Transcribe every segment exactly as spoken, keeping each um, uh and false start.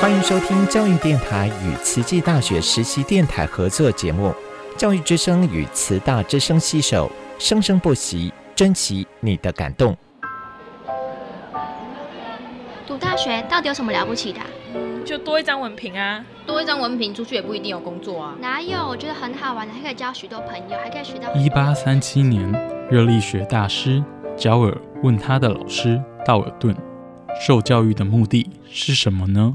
欢迎收听教育电台与慈济大学实习电台合作节目《教育之声》与慈大之声携手，生生不息，珍惜你的感动。读大学到底有什么了不起的啊？就多一张文凭啊，多一张文凭出去也不一定有工作啊。哪有？我觉得很好玩的，还可以交许多朋友，还可以学到。一八三七年，热力学大师焦耳问他的老师道尔顿，受教育的目的是什么呢？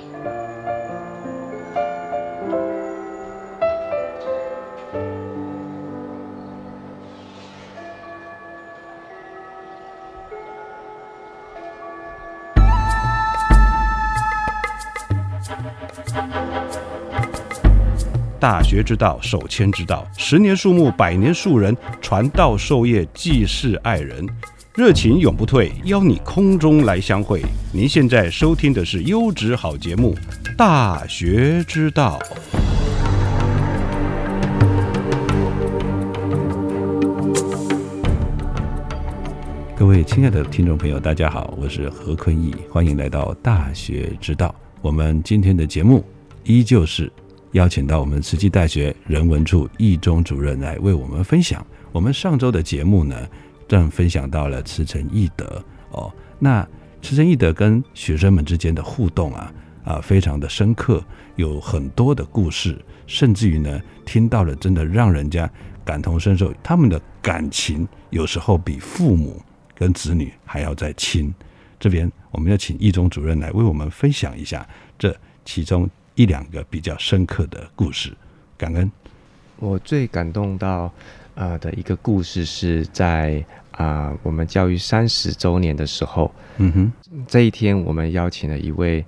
大学之道，守谦之道。十年树木，百年树人。传道授业，济世爱人。热情永不退，邀你空中来相会。您现在收听的是优质好节目《大学之道》。各位亲爱的听众朋友，大家好，我是何坤义，欢迎来到《大学之道》。我们今天的节目依旧是邀请到我们慈济大学人文处易中主任来为我们分享。我们上周的节目呢，正分享到了慈诚义德哦。那慈诚义德跟学生们之间的互动啊，啊，非常的深刻，有很多的故事，甚至于呢，听到了真的让人家感同身受。他们的感情有时候比父母跟子女还要再亲。这边我们要请易中主任来为我们分享一下这其中一两个比较深刻的故事。感恩。我最感动到、呃、的一个故事是在、呃、我们教育三十周年的时候、嗯哼，这一天我们邀请了一位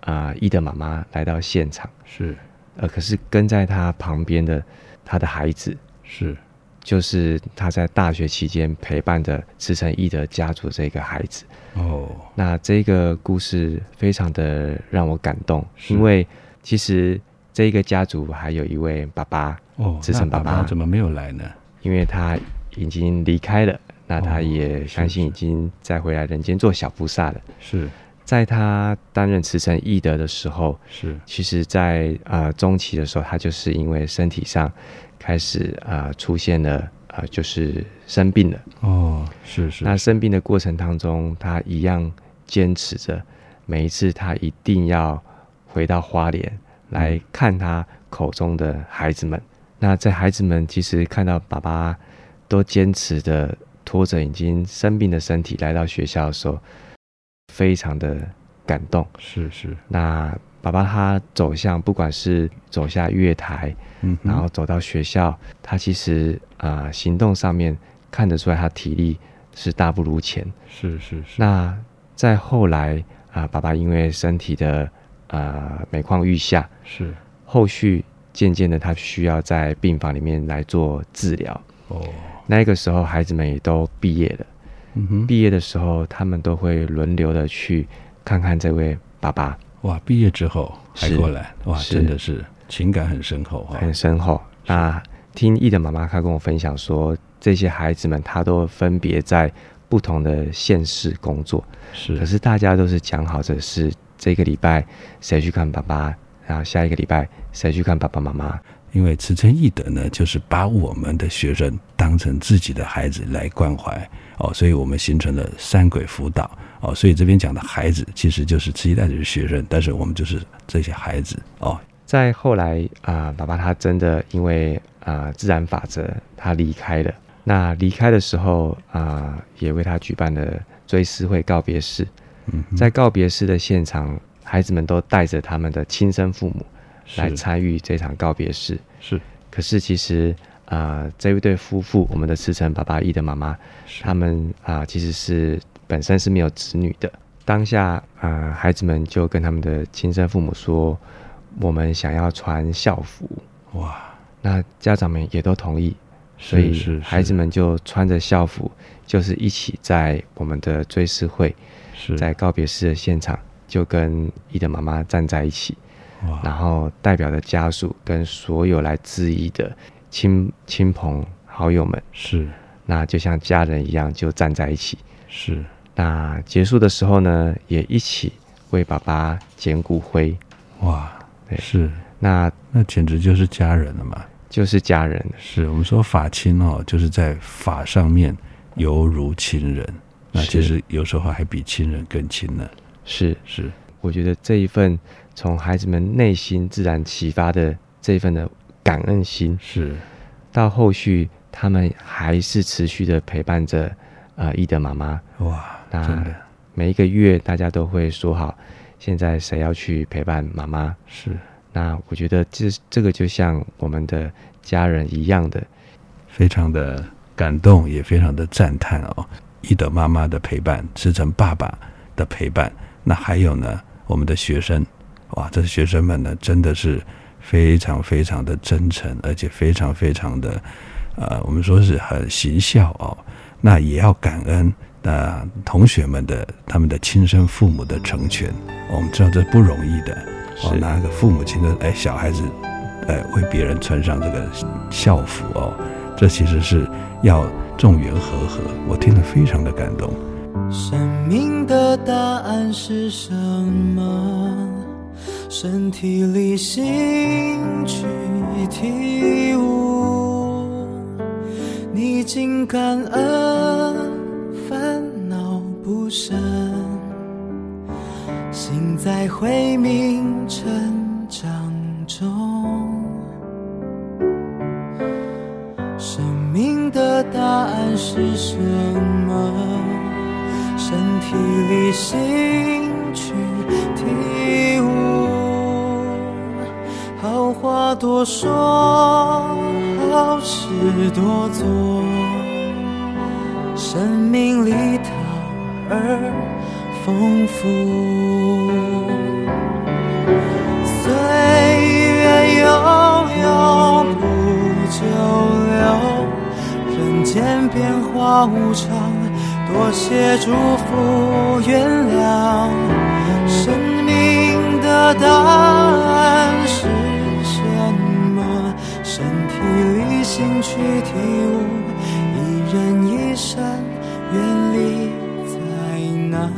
呃伊的妈妈来到现场，是、呃、可是跟在她旁边的她的孩子，是就是她在大学期间陪伴的慈诚义德家族这个孩子哦。那这个故事非常的让我感动，因为其实这个家族还有一位爸爸哦，慈诚爸爸，那爸爸怎么没有来呢？因为他已经离开了，那他也相信已经再回来人间做小菩萨了。是，在他担任慈诚义德的时候，是，其实在、呃、中期的时候，他就是因为身体上开始、呃、出现了、呃、就是生病了哦，是是。那生病的过程当中，他一样坚持着，每一次他一定要回到花莲来看他口中的孩子们、嗯、那在孩子们其实看到爸爸都坚持的拖着已经生病的身体来到学校的时候，非常的感动。是是。那爸爸他走向，不管是走下月台、嗯、然后走到学校，他其实、呃、行动上面看得出来他体力是大不如前。是是是。那再后来、呃、爸爸因为身体的呃，每况愈下，是后续渐渐的，他需要在病房里面来做治疗。哦，那个时候孩子们也都毕业了，嗯哼，毕业的时候他们都会轮流的去看看这位爸爸。哇，毕业之后还过来，哇，真的是情感很深厚、哦、很深厚。那听义的妈妈她跟我分享说，这些孩子们他都分别在不同的县市工作，是，可是大家都是讲好的是。这个礼拜谁去看爸爸，然后下一个礼拜谁去看爸爸妈妈。因为慈诚义德呢，就是把我们的学生当成自己的孩子来关怀、哦、所以我们形成了三轨辅导、哦、所以这边讲的孩子其实就是慈济大学的学生，但是我们就是这些孩子、哦、再后来、呃、爸爸他真的因为、呃、自然法则他离开了。那离开的时候、呃、也为他举办了追思会告别式。在告别式的现场，孩子们都带着他们的亲生父母来参与这场告别式。是，可是其实啊、呃，这一对夫妇，我们的慈诚爸爸、义的妈妈，他们啊、呃、其实是本身是没有子女的。当下啊、呃，孩子们就跟他们的亲生父母说：“我们想要穿校服。”哇，那家长们也都同意。所以孩子们就穿着校服，就是一起在我们的追思会，在告别式的现场，就跟伊的妈妈站在一起，然后代表的家属跟所有来致意的亲亲朋好友们，是，那就像家人一样就站在一起，是。那结束的时候呢，也一起为爸爸捡骨灰，哇，对，是，那那简直就是家人了嘛。就是家人，是我们说法亲哦，就是在法上面犹如亲人，那其实有时候还比亲人更亲呢。是是，我觉得这一份从孩子们内心自然启发的这一份的感恩心，是到后续他们还是持续的陪伴着呃伊德妈妈。哇，那真的每一个月大家都会说好，现在谁要去陪伴妈妈？是。那我觉得这这个就像我们的家人一样的，非常的感动，也非常的赞叹哦。伊德妈妈的陪伴，思成爸爸的陪伴，那还有呢，我们的学生，哇，这学生们呢，真的是非常非常的真诚，而且非常非常的，呃，我们说是很行孝哦。那也要感恩那、呃、同学们的他们的亲生父母的成全，哦、我们知道这不容易的。哦，拿个父母亲的哎，小孩子，哎，为别人穿上这个校服哦，这其实是要众缘和合。我听了非常的感动。生命的答案是什么？身体力行去体悟，你竟感恩，烦恼不深。心在回鸣成长中，生命的答案是什么？身体力行去体悟，好话多说，好事多做，生命里堂而丰富，岁月悠悠不久留，人间变化无常，多些祝福原谅。生命的答案是什么？身体力行去体悟，一人一生远离灾难。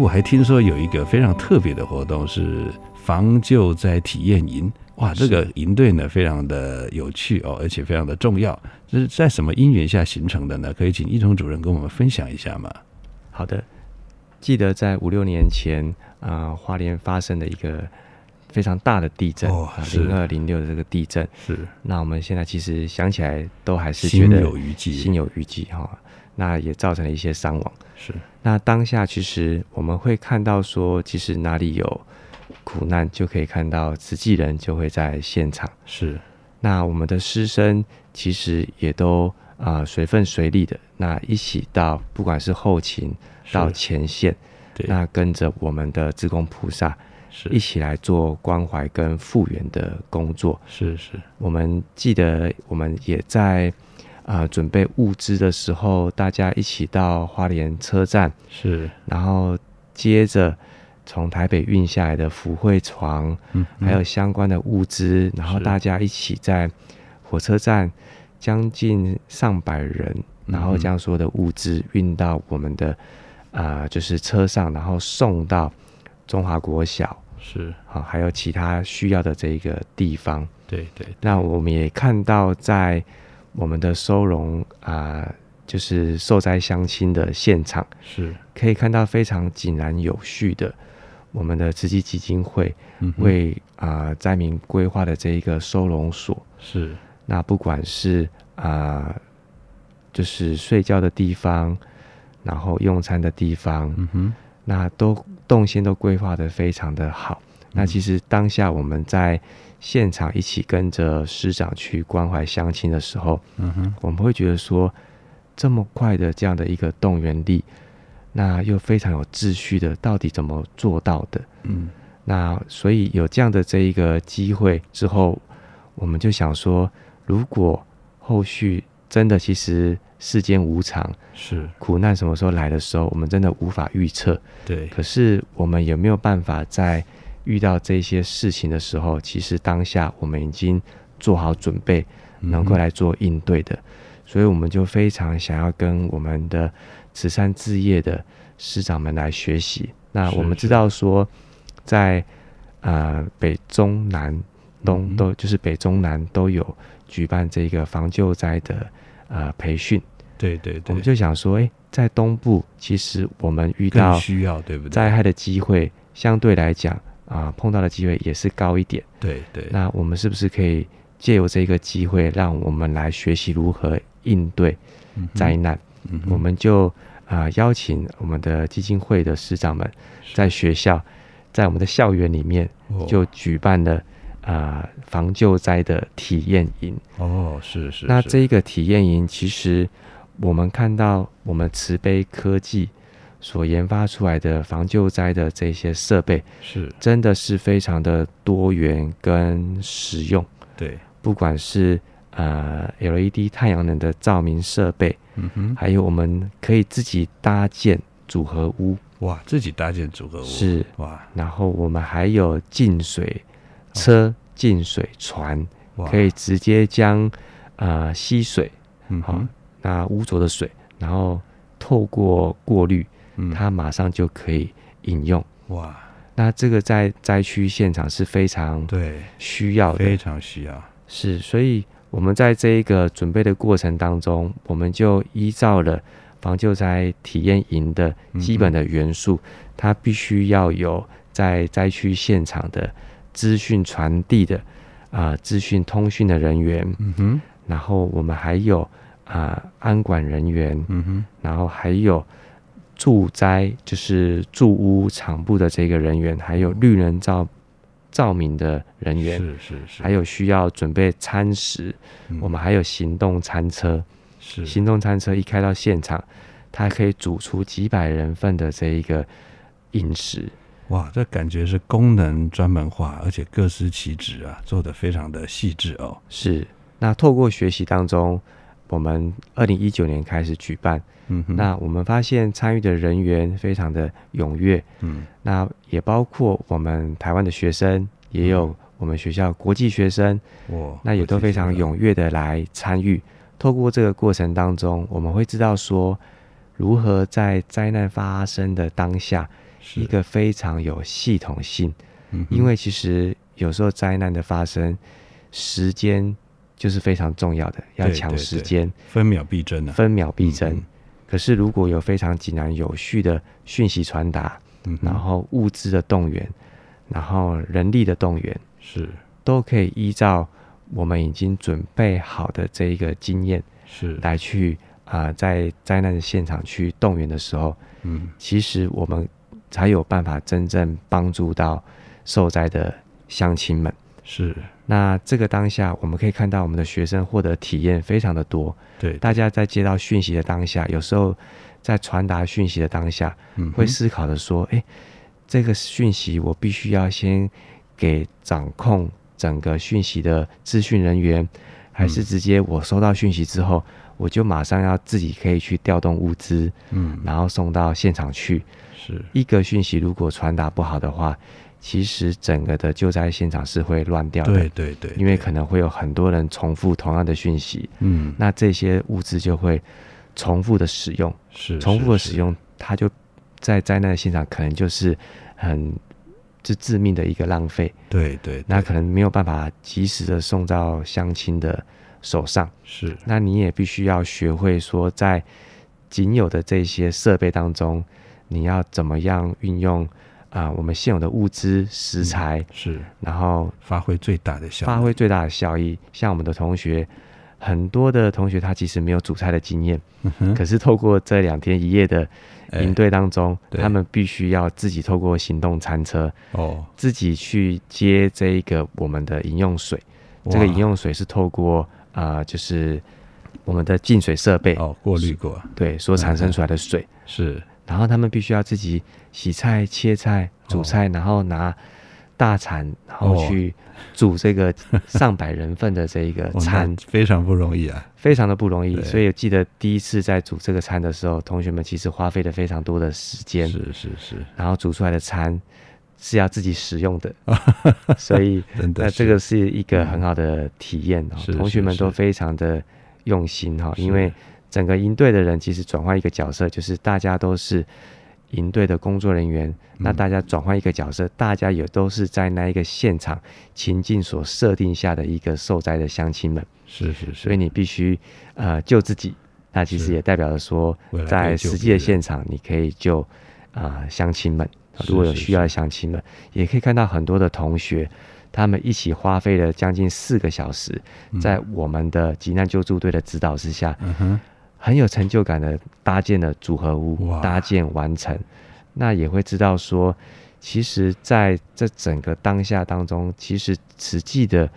我还听说有一个非常特别的活动是防救灾体验营，哇，这个营队呢非常的有趣哦，而且非常的重要，这是在什么因缘下形成的呢？可以请一同主任跟我们分享一下吗？好的，记得在五六年前啊、呃，花莲发生的一个非常大的地震，零二零六的这个地震，是那我们现在其实想起来都还是觉得心有余悸，心有余悸哈。那也造成了一些伤亡。是那当下其实我们会看到说，其实哪里有苦难就可以看到慈济人就会在现场。是那我们的师生其实也都啊随份随力的，那一起到不管是后勤到前线，那跟着我们的志工菩萨一起来做关怀跟复原的工作。是是，我们记得我们也在呃、准备物资的时候，大家一起到花莲车站，是然后接着从台北运下来的福慧床、嗯嗯、还有相关的物资，然后大家一起在火车站将近上百人，然后将所有的物资运到我们的、呃、就是车上，然后送到中华国小，是、啊、还有其他需要的这个地方。 对, 对对，那我们也看到在我们的收容、呃、就是受灾乡亲的现场，是可以看到非常井然有序的我们的慈济基金会为、嗯呃、灾民规划的这一个收容所。是那不管是、呃、就是睡觉的地方，然后用餐的地方、嗯、哼那都动线都规划的非常的好、嗯、那其实当下我们在现场一起跟着师长去关怀乡亲的时候、嗯哼，我们会觉得说这么快的这样的一个动员力，那又非常有秩序的，到底怎么做到的、嗯、那所以有这样的这一个机会之后，我们就想说如果后续真的其实世间无常，是苦难什么时候来的时候我们真的无法预测，对，可是我们也没有办法在遇到这些事情的时候，其实当下我们已经做好准备能够来做应对的、嗯、所以我们就非常想要跟我们的慈善事业的师长们来学习。那我们知道说在呃北中南东都、嗯、就是北中南都有举办这个防救灾的呃培训，对对对，我们就想说哎、欸，在东部其实我们遇到需要对不对灾害的机会相对来讲啊，碰到的机会也是高一点，对对。那我们是不是可以借由这个机会，让我们来学习如何应对灾难？嗯嗯、我们就啊、呃、邀请我们的基金会的师长们，在学校，在我们的校园里面就举办了啊、哦呃、防救灾的体验营。哦，是 是, 是。那这个体验营，其实我们看到我们慈悲科技所研发出来的防救灾的这些设备，是真的是非常的多元跟实用，对，不管是、呃、L E D 太阳能的照明设备、嗯、哼，还有我们可以自己搭建组合屋，哇，自己搭建组合屋，是哇，然后我们还有净水车、净水船，可以直接将、呃、吸水、嗯哦、那污浊的水然后透过过滤，它马上就可以饮用。哇！那这个在灾区现场是非常需要的，非常需要。是，所以我们在这一个准备的过程当中，我们就依照了防救灾体验营的基本的元素，嗯嗯，它必须要有在灾区现场的资讯传递的啊、呃，资讯通讯的人员。嗯哼。然后我们还有啊、呃、安管人员。嗯哼。然后还有住宅就是住屋厂部的这个人员，还有绿能照照明的人员，是是是，还有需要准备餐食、嗯、我们还有行动餐车，是行动餐车一开到现场，它可以煮出几百人份的这一个饮食。哇，这感觉是功能专门化，而且各司其职啊，做得非常的细致哦。是，那透过学习当中，我们二零一九年开始举办、嗯、那我们发现参与的人员非常的踊跃、嗯、那也包括我们台湾的学生，也有我们学校国际学生、嗯、那也都非常踊跃的来参与。透过这个过程当中，我们会知道说如何在灾难发生的当下一个非常有系统性、嗯、因为其实有时候灾难的发生时间就是非常重要的，要抢时间，分秒必争、啊、分秒必争、嗯、可是如果有非常井然有序的讯息传达、嗯、然后物资的动员，然后人力的动员，是都可以依照我们已经准备好的这一个经验是来去、呃、在灾难的现场去动员的时候、嗯、其实我们才有办法真正帮助到受灾的乡亲们。是，那这个当下我们可以看到我们的学生获得体验非常的多。对，大家在接到讯息的当下，有时候在传达讯息的当下、嗯、会思考的说，哎，这个讯息我必须要先给掌控整个讯息的资讯人员，还是直接我收到讯息之后、嗯、我就马上要自己可以去调动物资、嗯、然后送到现场去。是，一个讯息如果传达不好的话，其实整个的救灾现场是会乱掉的。对对 对, 对，因为可能会有很多人重复同样的讯息，嗯，那这些物资就会重复的使用。是，重复的使用它就在灾难的现场可能就是很是致命的一个浪费。对 对, 对，那可能没有办法及时的送到乡亲的手上。是，那你也必须要学会说，在仅有的这些设备当中，你要怎么样运用啊、呃，我们现有的物资食材、嗯、是，然后发挥最大的效益，发挥最大的效益。像我们的同学，很多的同学他其实没有煮菜的经验、嗯、可是透过这两天一夜的营队当中、欸、他们必须要自己透过行动餐车、哦、自己去接这一个我们的饮用水。这个饮用水是透过、呃、就是我们的净水设备、哦、过滤过，对，所产生出来的水、嗯、是，然后他们必须要自己洗菜切菜煮菜、哦、然后拿大餐，然后去煮这个上百人份的这一个餐、哦、非常不容易啊，非常的不容易。所以我记得第一次在煮这个餐的时候，同学们其实花费了非常多的时间。是是是，然后煮出来的餐是要自己使用的所以那这个是一个很好的体验、哦、同学们都非常的用心、哦、因为整个营队的人其实转换一个角色，就是大家都是营队的工作人员，那大家转换一个角色、嗯、大家也都是在那一个现场情境所设定下的一个受灾的乡亲们。是是是，所以你必须、呃、救自己，那其实也代表着说在实际的现场你可以救、呃、乡亲们，如果有需要的乡亲们。是是是，也可以看到很多的同学他们一起花费了将近四个小时、嗯、在我们的急难救助队的指导之下、嗯哼，很有成就感的搭建了组合屋，搭建完成。那也会知道说，其实在这整个当下当中，其实实际的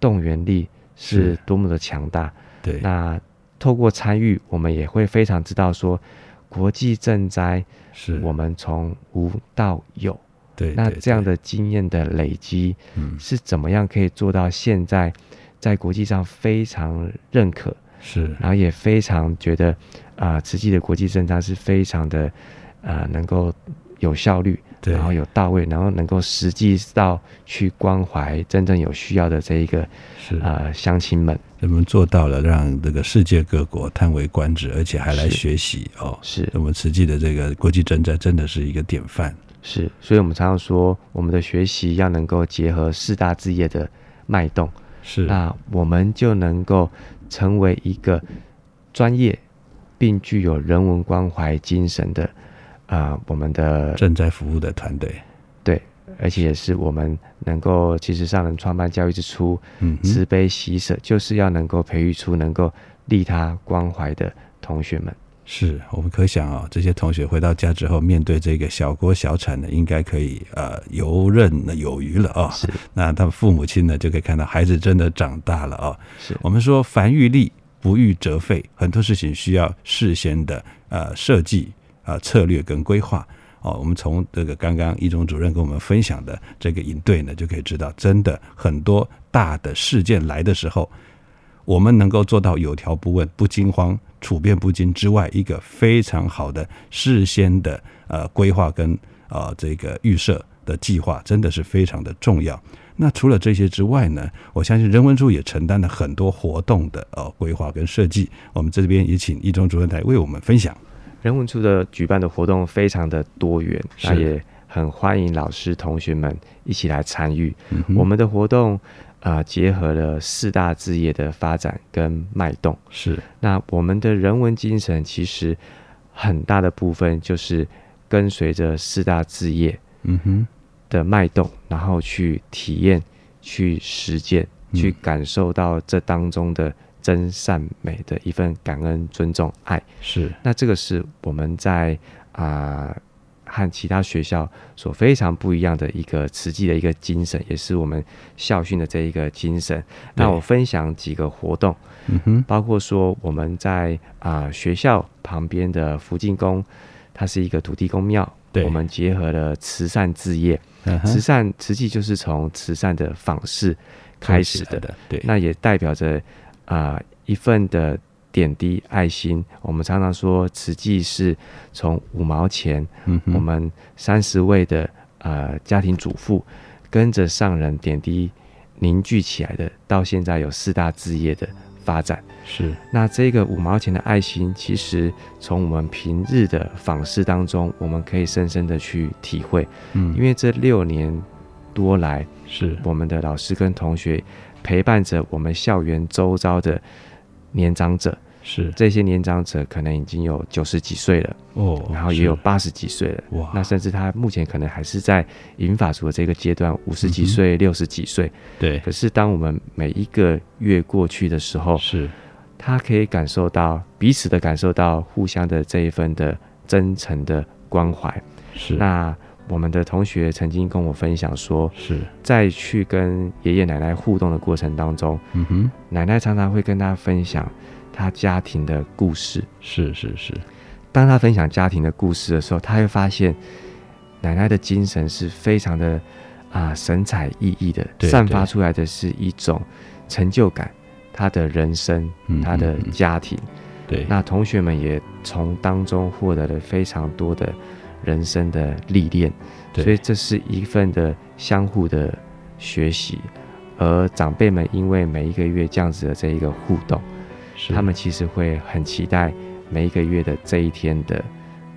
动员力是多么的强大。对，那透过参与，我们也会非常知道说，国际赈灾是我们从无到有。对，那这样的经验的累积，是怎么样可以做到现在在国际上非常认可？是，然后也非常觉得啊，实际的国际赈灾是非常的啊、呃，能够有效率，然后有到位，然后能够实际到去关怀真正有需要的这一个啊乡亲们。我们做到了让这个世界各国叹为观止，而且还来学习哦。是，我们实际的这个国际赈灾真的是一个典范。是，所以我们常常说，我们的学习要能够结合四大志业的脉动。是，那我们就能够成为一个专业并具有人文关怀精神的、呃、我们的赈灾服务的团队。对，而且也是我们能够其实上人创办教育之初、嗯、慈悲喜舍就是要能够培育出能够利他关怀的同学们。是，我们可想哦，这些同学回到家之后，面对这个小国小产呢，应该可以呃游刃有余了哦。是，那他们父母亲呢，就可以看到孩子真的长大了哦。是，我们说凡欲立，不欲则废，很多事情需要事先的呃设计啊、策略跟规划哦。我们从这个刚刚一中主任跟我们分享的这个营队呢，就可以知道，真的很多大的事件来的时候，我们能够做到有条不紊、不惊慌、处变不惊之外，一个非常好的事先的呃规划跟呃这个预设的计划，真的是非常的重要。那除了这些之外呢，我相信人文处也承担了很多活动的呃规划跟设计。我们这边也请一中主任来为我们分享。人文处的举办的活动非常的多元，那也很欢迎老师同学们一起来参与、嗯、我们的活动呃，结合了四大志业的发展跟脉动，是那我们的人文精神其实很大的部分就是跟随着四大志业的脉动、嗯、然后去体验去实践、嗯、去感受到这当中的真善美的一份感恩尊重爱，是那这个是我们在啊、呃、和其他学校所非常不一样的一个实际的一个精神，也是我们校训的这一个精神。那我分享几个活动、嗯、哼包括说我们在啊、呃、学校旁边的福晋宫，它是一个土地公庙，我们结合了慈善置业、嗯、慈善实际就是从慈善的访视开始 的, 的对，那也代表着啊、呃，一份的点滴爱心，我们常常说慈济是从五毛钱、嗯、我们三十位的呃家庭主妇跟着上人点滴凝聚起来的，到现在有四大志业的发展，是那这个五毛钱的爱心其实从我们平日的访视当中我们可以深深的去体会、嗯、因为这六年多来是我们的老师跟同学陪伴着我们校园周遭的年长者，是这些年长者可能已经有九十几岁了、哦、然后也有八十几岁了，哇那甚至他目前可能还是在银发族的这个阶段，五十几岁、嗯、六十几岁，对。可是当我们每一个月过去的时候，是他可以感受到彼此的感受到互相的这一份的真诚的关怀，是那我们的同学曾经跟我分享说，是在去跟爷爷奶奶互动的过程当中、嗯、哼奶奶常常会跟他分享他家庭的故事，是是是当他分享家庭的故事的时候，他会发现奶奶的精神是非常的、呃、神采奕奕的，对对散发出来的是一种成就感，他的人生、嗯、他的家庭，对那同学们也从当中获得了非常多的人生的历练，所以这是一份的相互的学习，而长辈们因为每一个月这样子的这一个互动，他们其实会很期待每一个月的这一天的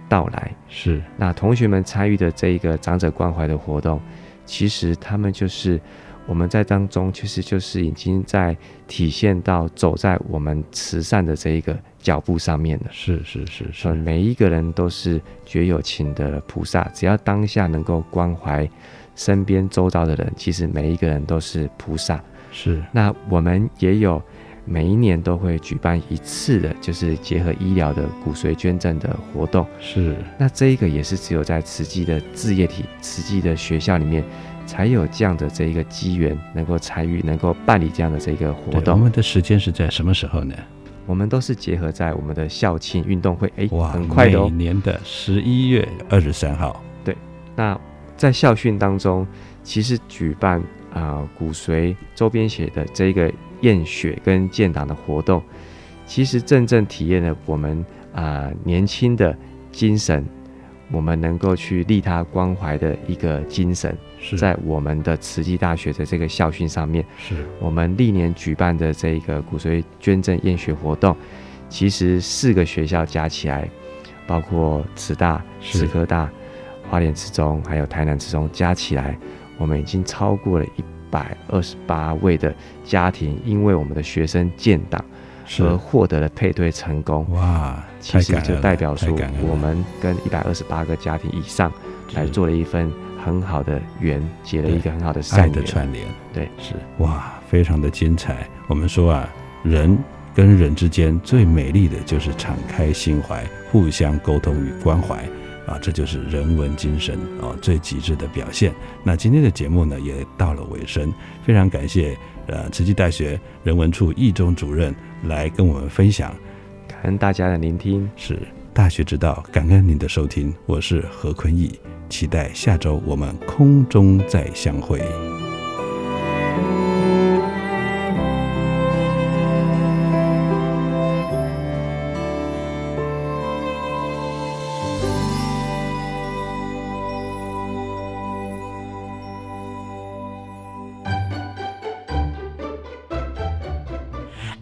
到来，是那同学们参与的这一个长者关怀的活动，其实他们就是我们在当中其实就是已经在体现到走在我们慈善的这一个脚步上面了，是是是是每一个人都是觉有情的菩萨，只要当下能够关怀身边周遭的人，其实每一个人都是菩萨，是那我们也有每一年都会举办一次的就是结合医疗的骨髓捐赠的活动，是那这一个也是只有在慈济的志业体慈济的学校里面才有这样的这一个机缘能够参与能够办理这样的这个活动。我们的时间是在什么时候呢？我们都是结合在我们的校庆运动会，哎，很快的哦，每年的十一月二十三号。对，那在校训当中，其实举办啊、呃、骨髓周边血的这个验血跟建档的活动，其实真正体验了我们啊、呃、年轻的精神，我们能够去利他关怀的一个精神，在我们的慈济大学的这个校训上面，是我们历年举办的这个骨髓捐赠验血活动，其实四个学校加起来，包括慈大、慈科大、花莲慈中还有台南慈中，加起来我们已经超过了一百二十八位的家庭因为我们的学生建档而获得了配对成功，哇其实就代表说我们跟一百二十八个家庭以上来做了一份很好的缘，结了一个很好的善缘的串联，对是哇非常的精彩。我们说啊，人跟人之间最美丽的就是敞开心怀，互相沟通与关怀啊，这就是人文精神啊最极致的表现。那今天的节目呢也到了尾声，非常感谢呃慈济大学人文处易中主任来跟我们分享，感恩大家的聆听，是大学之道，感恩您的收听，我是何坤义，期待下周我们空中再相会。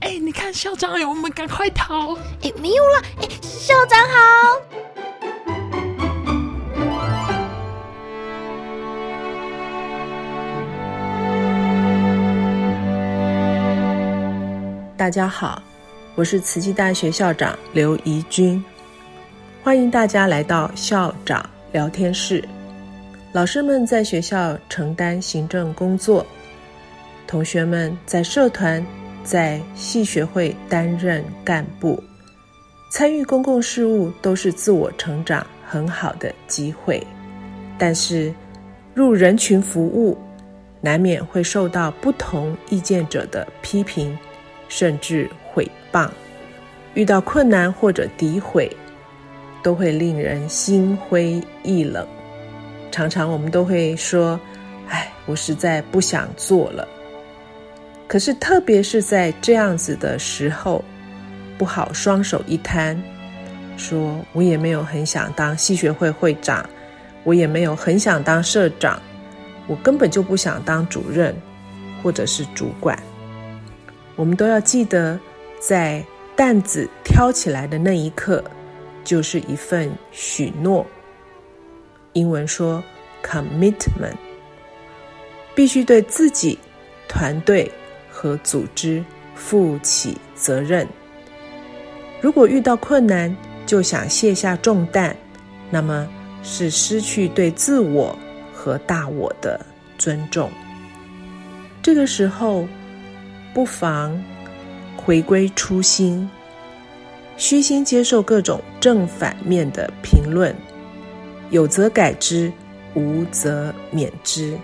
哎，你看校长，哎，我们赶快逃！哎，没有了！哎，校长好。大家好，我是慈济大学校长刘怡君，欢迎大家来到校长聊天室。老师们在学校承担行政工作，同学们在社团、在系学会担任干部，参与公共事务都是自我成长很好的机会。但是入人群服务，难免会受到不同意见者的批评，甚至毁谤。遇到困难或者诋毁，都会令人心灰意冷。常常我们都会说，哎，我实在不想做了。可是特别是在这样子的时候，不好双手一摊，说我也没有很想当系学会会长，我也没有很想当社长，我根本就不想当主任或者是主管。我们都要记得，在担子挑起来的那一刻，就是一份许诺，英文说 commitment， 必须对自己、团队和组织负起责任。如果遇到困难就想卸下重担，那么是失去对自我和大我的尊重。这个时候不妨回归初心，虚心接受各种正反面的评论，有则改之，无则免之。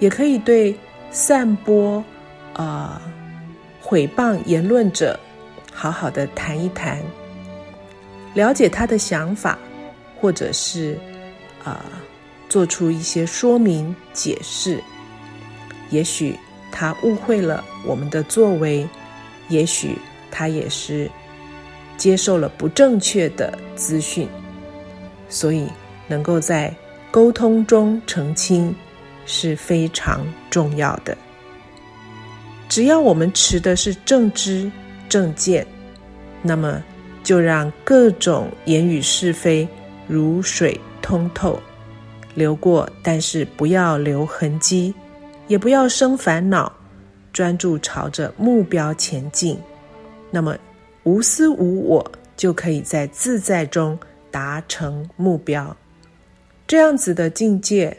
也可以对散播呃毁谤言论者好好的谈一谈，了解他的想法，或者是呃做出一些说明解释。也许他误会了我们的作为，也许他也是接受了不正确的资讯，所以能够在沟通中澄清是非常重要的。只要我们持的是正知正见，那么就让各种言语是非如水通透，流过，但是不要留痕迹，也不要生烦恼，专注朝着目标前进。那么无私无我，就可以在自在中达成目标。这样子的境界，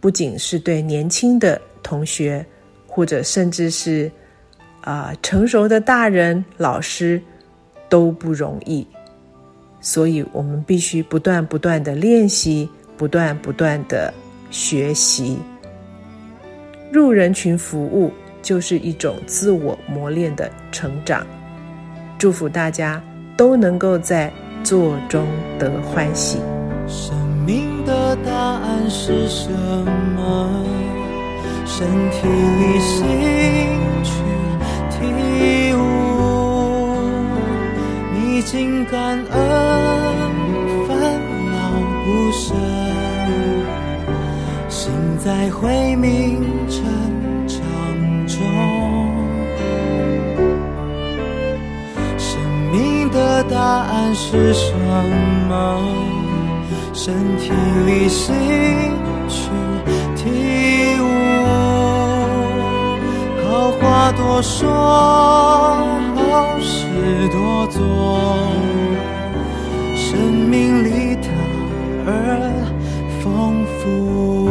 不仅是对年轻的同学，或者甚至是啊、呃、成熟的大人、老师都不容易。所以我们必须不断不断的练习，不断不断的学习。入人群服务就是一种自我磨练的成长。祝福大家都能够在做中得欢喜。生命的答案是什么？身体力行去体悟，逆境感恩，烦恼不深，心在慧明成长中。生命的答案是什么？身体力行去体悟，好话多说，好事多做，生命里大而丰富。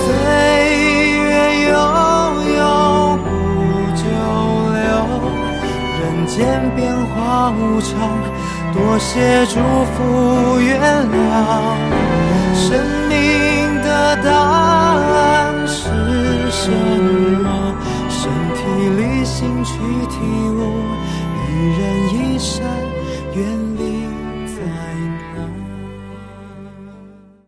岁月悠悠不久留，人间变化无常，多些祝福原谅。生命的答案是什么？身体力行去体悟，一人一善原谅。